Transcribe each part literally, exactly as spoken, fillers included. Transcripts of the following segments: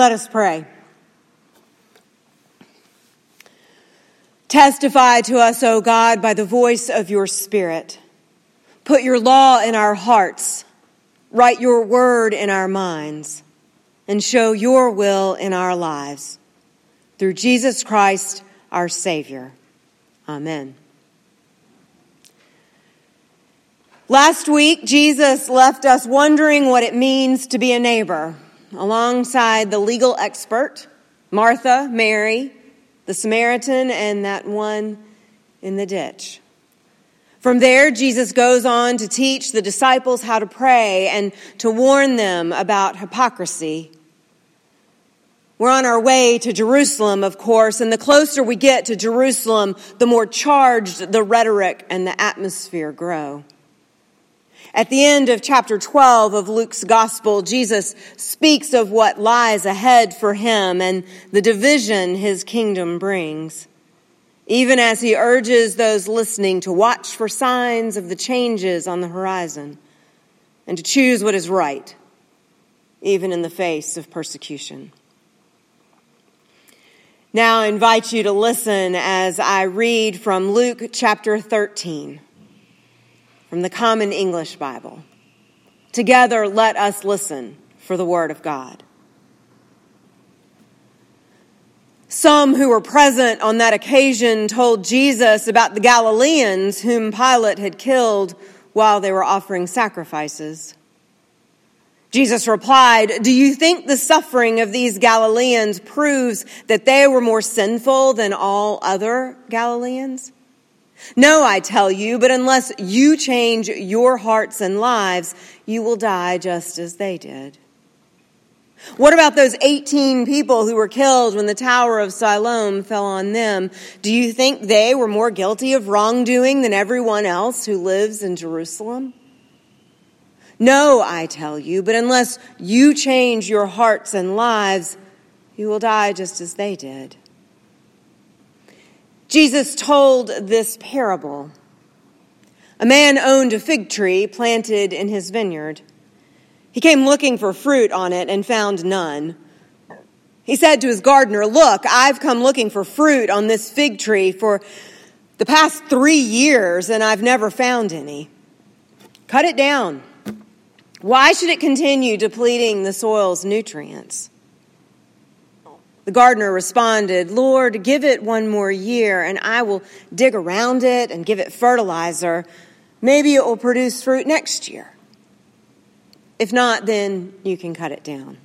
Let us pray. Testify to us, O God, by the voice of your Spirit. Put your law in our hearts, write your word in our minds, and show your will in our lives. Through Jesus Christ, our Savior. Amen. Last week, Jesus left us wondering what it means to be a neighbor, alongside the legal expert, Martha, Mary, the Samaritan, and that one in the ditch. From there, Jesus goes on to teach the disciples how to pray and to warn them about hypocrisy. We're on our way to Jerusalem, of course, and the closer we get to Jerusalem, the more charged the rhetoric and the atmosphere grow. At the end of chapter twelve of Luke's gospel, Jesus speaks of what lies ahead for him and the division his kingdom brings, even as he urges those listening to watch for signs of the changes on the horizon and to choose what is right, even in the face of persecution. Now I invite you to listen as I read from Luke chapter thirteen. From the Common English Bible. Together, let us listen for the word of God. Some who were present on that occasion told Jesus about the Galileans whom Pilate had killed while they were offering sacrifices. Jesus replied, "Do you think the suffering of these Galileans proves that they were more sinful than all other Galileans? No, I tell you, but unless you change your hearts and lives, you will die just as they did. What about those eighteen people who were killed when the Tower of Siloam fell on them? Do you think they were more guilty of wrongdoing than everyone else who lives in Jerusalem? No, I tell you, but unless you change your hearts and lives, you will die just as they did." Jesus told this parable. A man owned a fig tree planted in his vineyard. He came looking for fruit on it and found none. He said to his gardener, "Look, I've come looking for fruit on this fig tree for the past three years and I've never found any. Cut it down. Why should it continue depleting the soil's nutrients?" The gardener responded, "Lord, give it one more year and I will dig around it and give it fertilizer. Maybe it will produce fruit next year. If not, then you can cut it down."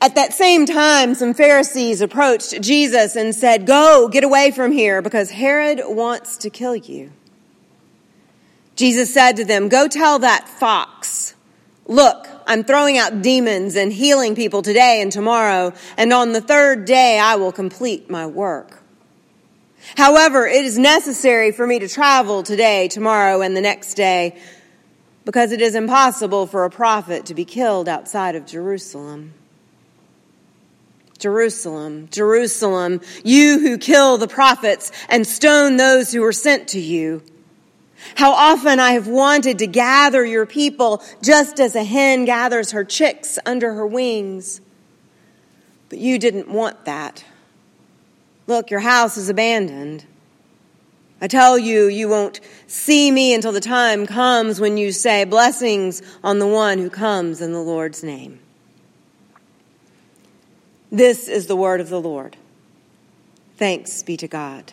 At that same time, some Pharisees approached Jesus and said, "Go, get away from here because Herod wants to kill you." Jesus said to them, "Go tell that fox, 'Look, I'm throwing out demons and healing people today and tomorrow, and on the third day I will complete my work. However, it is necessary for me to travel today, tomorrow, and the next day, because it is impossible for a prophet to be killed outside of Jerusalem. Jerusalem, Jerusalem, you who kill the prophets and stone those who are sent to you. How often I have wanted to gather your people just as a hen gathers her chicks under her wings. But you didn't want that. Look, your house is abandoned. I tell you, you won't see me until the time comes when you say, 'Blessings on the one who comes in the Lord's name.'" This is the word of the Lord. Thanks be to God.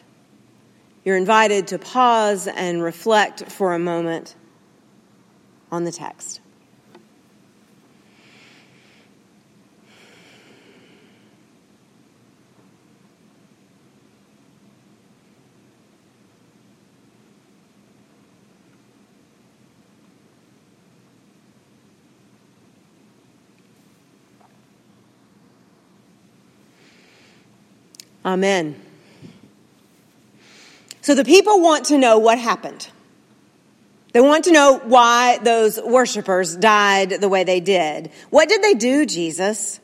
You're invited to pause and reflect for a moment on the text. Amen. So the people want to know what happened. They want to know why those worshipers died the way they did. What did they do, Jesus?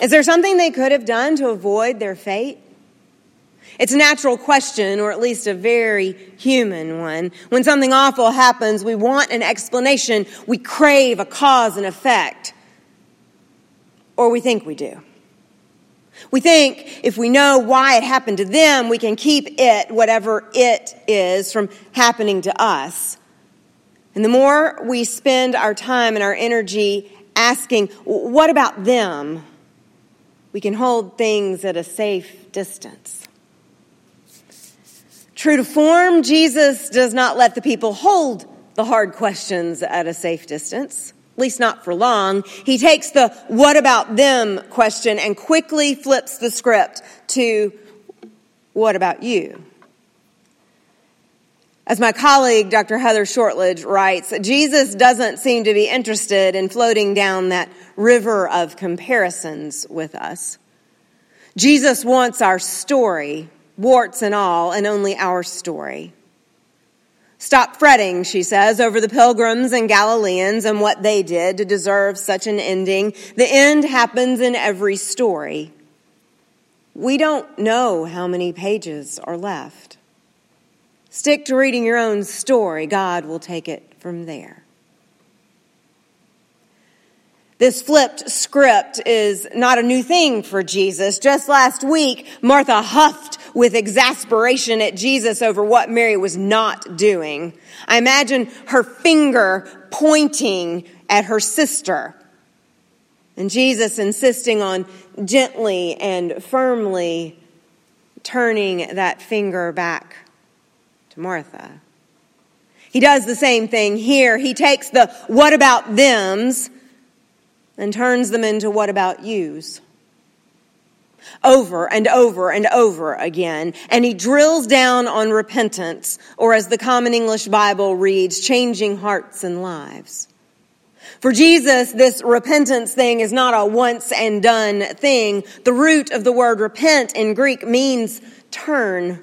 Is there something they could have done to avoid their fate? It's a natural question, or at least a very human one. When something awful happens, we want an explanation. We crave a cause and effect. or we think we do. We think if we know why it happened to them, we can keep it, whatever it is, from happening to us. And the more we spend our time and our energy asking, what about them? We can hold things at a safe distance. True to form, Jesus does not let the people hold the hard questions at a safe distance, at least not for long. He takes the what about them question and quickly flips the script to what about you? As my colleague, Doctor Heather Shortledge, writes, Jesus doesn't seem to be interested in floating down that river of comparisons with us. Jesus wants our story, warts and all, and only our story. Stop fretting, she says, over the pilgrims and Galileans and what they did to deserve such an ending. The end happens in every story. We don't know how many pages are left. Stick to reading your own story. God will take it from there. This flipped script is not a new thing for Jesus. Just last week, Martha huffed with exasperation at Jesus over what Mary was not doing. I imagine her finger pointing at her sister, and Jesus insisting on gently and firmly turning that finger back to Martha. He does the same thing here. He takes the what about thems and turns them into what about yous. Over and over and over again. And he drills down on repentance, or as the Common English Bible reads, changing hearts and lives. For Jesus, this repentance thing is not a once and done thing. The root of the word repent in Greek means turn.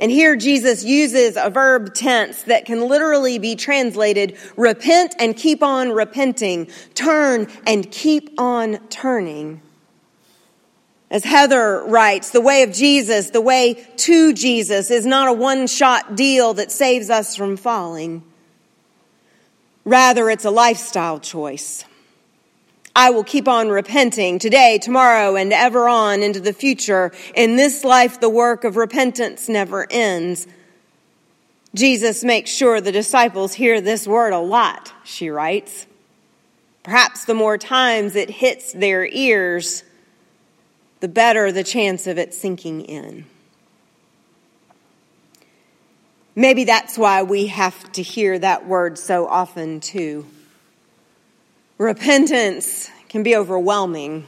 And here Jesus uses a verb tense that can literally be translated repent and keep on repenting, turn and keep on turning. As Heather writes, the way of Jesus, the way to Jesus, is not a one-shot deal that saves us from falling. Rather, it's a lifestyle choice. I will keep on repenting today, tomorrow, and ever on into the future. In this life, the work of repentance never ends. Jesus makes sure the disciples hear this word a lot, she writes. Perhaps the more times it hits their ears, the better the chance of it sinking in. Maybe that's why we have to hear that word so often too. Repentance can be overwhelming,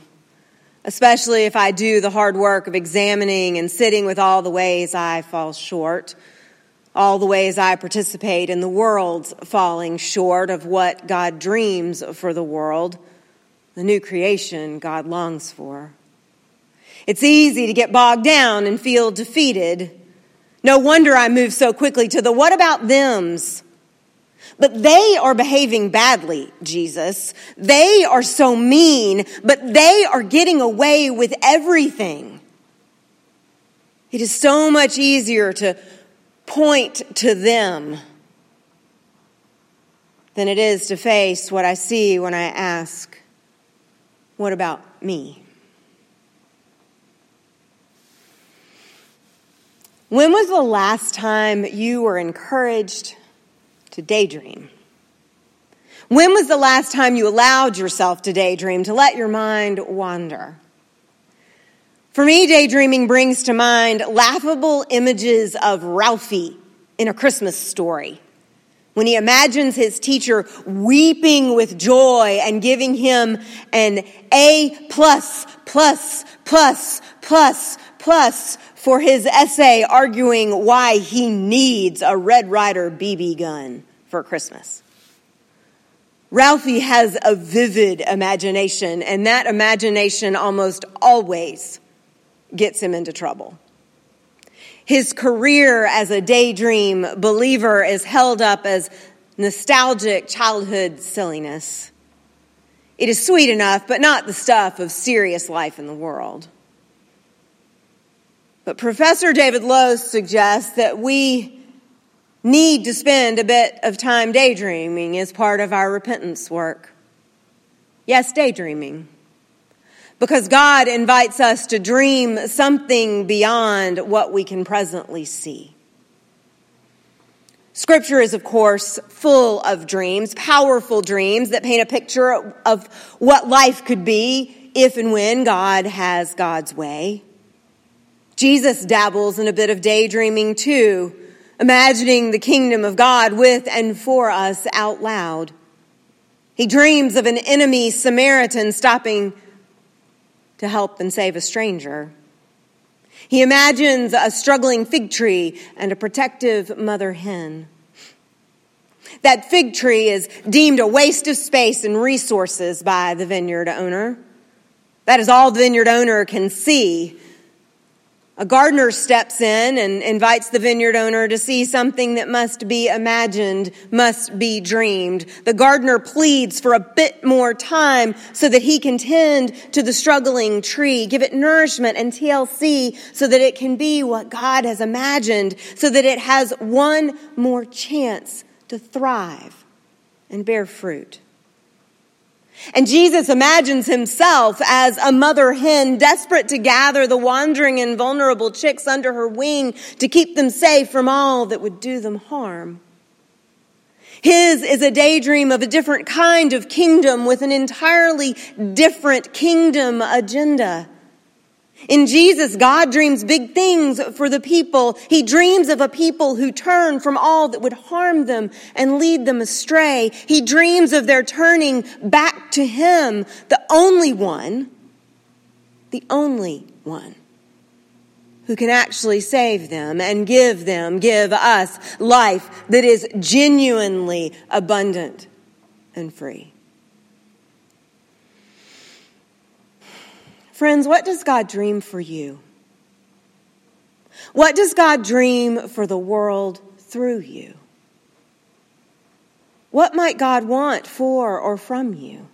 especially if I do the hard work of examining and sitting with all the ways I fall short, all the ways I participate in the world's falling short of what God dreams for the world, the new creation God longs for. It's easy to get bogged down and feel defeated. No wonder I move so quickly to the what about thems. But they are behaving badly, Jesus. They are so mean, but they are getting away with everything. It is so much easier to point to them than it is to face what I see when I ask, what about me? When was the last time you were encouraged to daydream? When was the last time you allowed yourself to daydream, to let your mind wander? For me, daydreaming brings to mind laughable images of Ralphie in A Christmas Story, when he imagines his teacher weeping with joy and giving him an A plus, plus, plus, plus, plus for his essay arguing why he needs a Red Ryder B B gun for Christmas. Ralphie has a vivid imagination, and that imagination almost always gets him into trouble. His career as a daydream believer is held up as nostalgic childhood silliness. It is sweet enough, but not the stuff of serious life in the world. But Professor David Lowe suggests that we need to spend a bit of time daydreaming as part of our repentance work. Yes, daydreaming. because God invites us to dream something beyond what we can presently see. Scripture is, of course, full of dreams, powerful dreams that paint a picture of what life could be if and when God has God's way. Jesus dabbles in a bit of daydreaming too, imagining the kingdom of God with and for us out loud. He dreams of an enemy Samaritan stopping to help and save a stranger. He imagines a struggling fig tree and a protective mother hen. That fig tree is deemed a waste of space and resources by the vineyard owner. That is all the vineyard owner can see. A gardener steps in and invites the vineyard owner to see something that must be imagined, must be dreamed. The gardener pleads for a bit more time so that he can tend to the struggling tree, give it nourishment and T L C so that it can be what God has imagined, so that it has one more chance to thrive and bear fruit. And Jesus imagines himself as a mother hen desperate to gather the wandering and vulnerable chicks under her wing to keep them safe from all that would do them harm. His is a daydream of a different kind of kingdom with an entirely different kingdom agenda. In Jesus, God dreams big things for the people. He dreams of a people who turn from all that would harm them and lead them astray. He dreams of their turning back to him, the only one, the only one who can actually save them and give them, give us life that is genuinely abundant and free. Friends, what does God dream for you? What does God dream for the world through you? What might God want for or from you?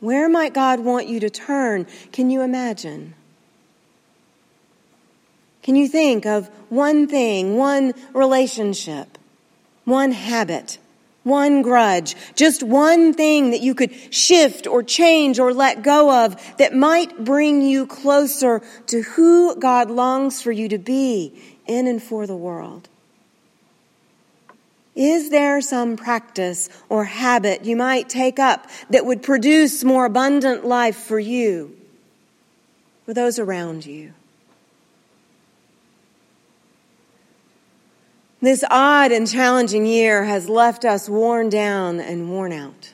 Where might God want you to turn? Can you imagine? Can you think of one thing, one relationship, one habit, one grudge, just one thing that you could shift or change or let go of that might bring you closer to who God longs for you to be in and for the world? Is there some practice or habit you might take up that would produce more abundant life for you, for those around you? This odd and challenging year has left us worn down and worn out.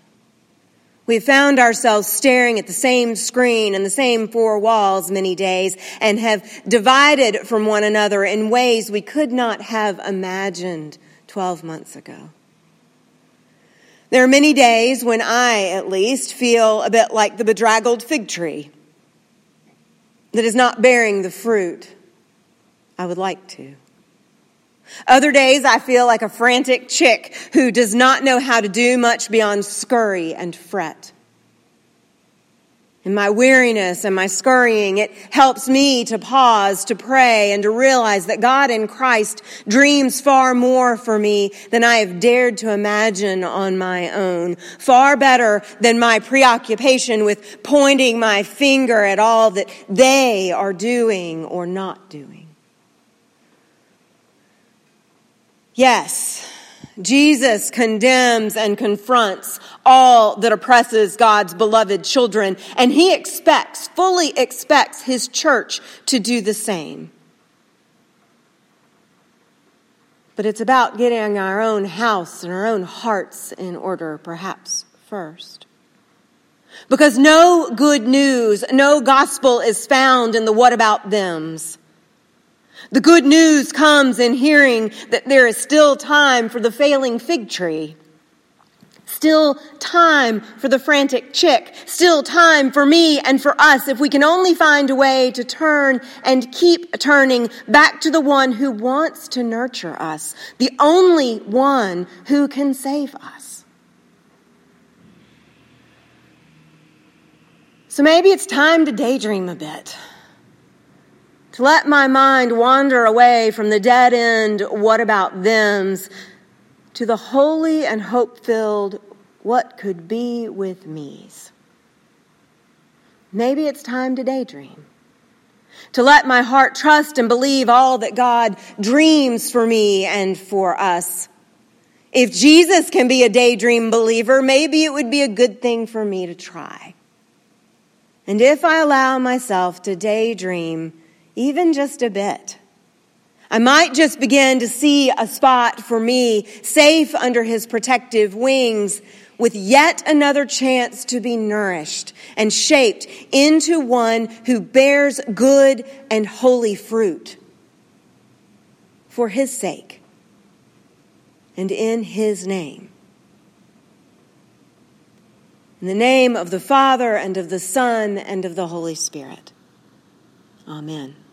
We've found ourselves staring at the same screen and the same four walls many days and have divided from one another in ways we could not have imagined twelve months ago. There are many days when I, at least, feel a bit like the bedraggled fig tree that is not bearing the fruit I would like to. Other days, I feel like a frantic chick who does not know how to do much beyond scurry and fret. In my weariness and my scurrying, it helps me to pause, to pray, and to realize that God in Christ dreams far more for me than I have dared to imagine on my own, far better than my preoccupation with pointing my finger at all that they are doing or not doing. Yes, Jesus condemns and confronts all that oppresses God's beloved children, and he expects, fully expects his church to do the same. But it's about getting our own house and our own hearts in order, perhaps first. Because no good news, no gospel is found in the what about thems. The good news comes in hearing that there is still time for the failing fig tree, still time for the frantic chick, still time for me and for us if we can only find a way to turn and keep turning back to the one who wants to nurture us, the only one who can save us. So maybe it's time to daydream a bit. To let my mind wander away from the dead end, what about thems, to the holy and hope-filled, what could be with me's. Maybe it's time to daydream, to let my heart trust and believe all that God dreams for me and for us. If Jesus can be a daydream believer, maybe it would be a good thing for me to try. And if I allow myself to daydream, even just a bit, I might just begin to see a spot for me, safe under his protective wings, with yet another chance to be nourished and shaped into one who bears good and holy fruit for his sake and in his name. In the name of the Father and of the Son and of the Holy Spirit. Amen.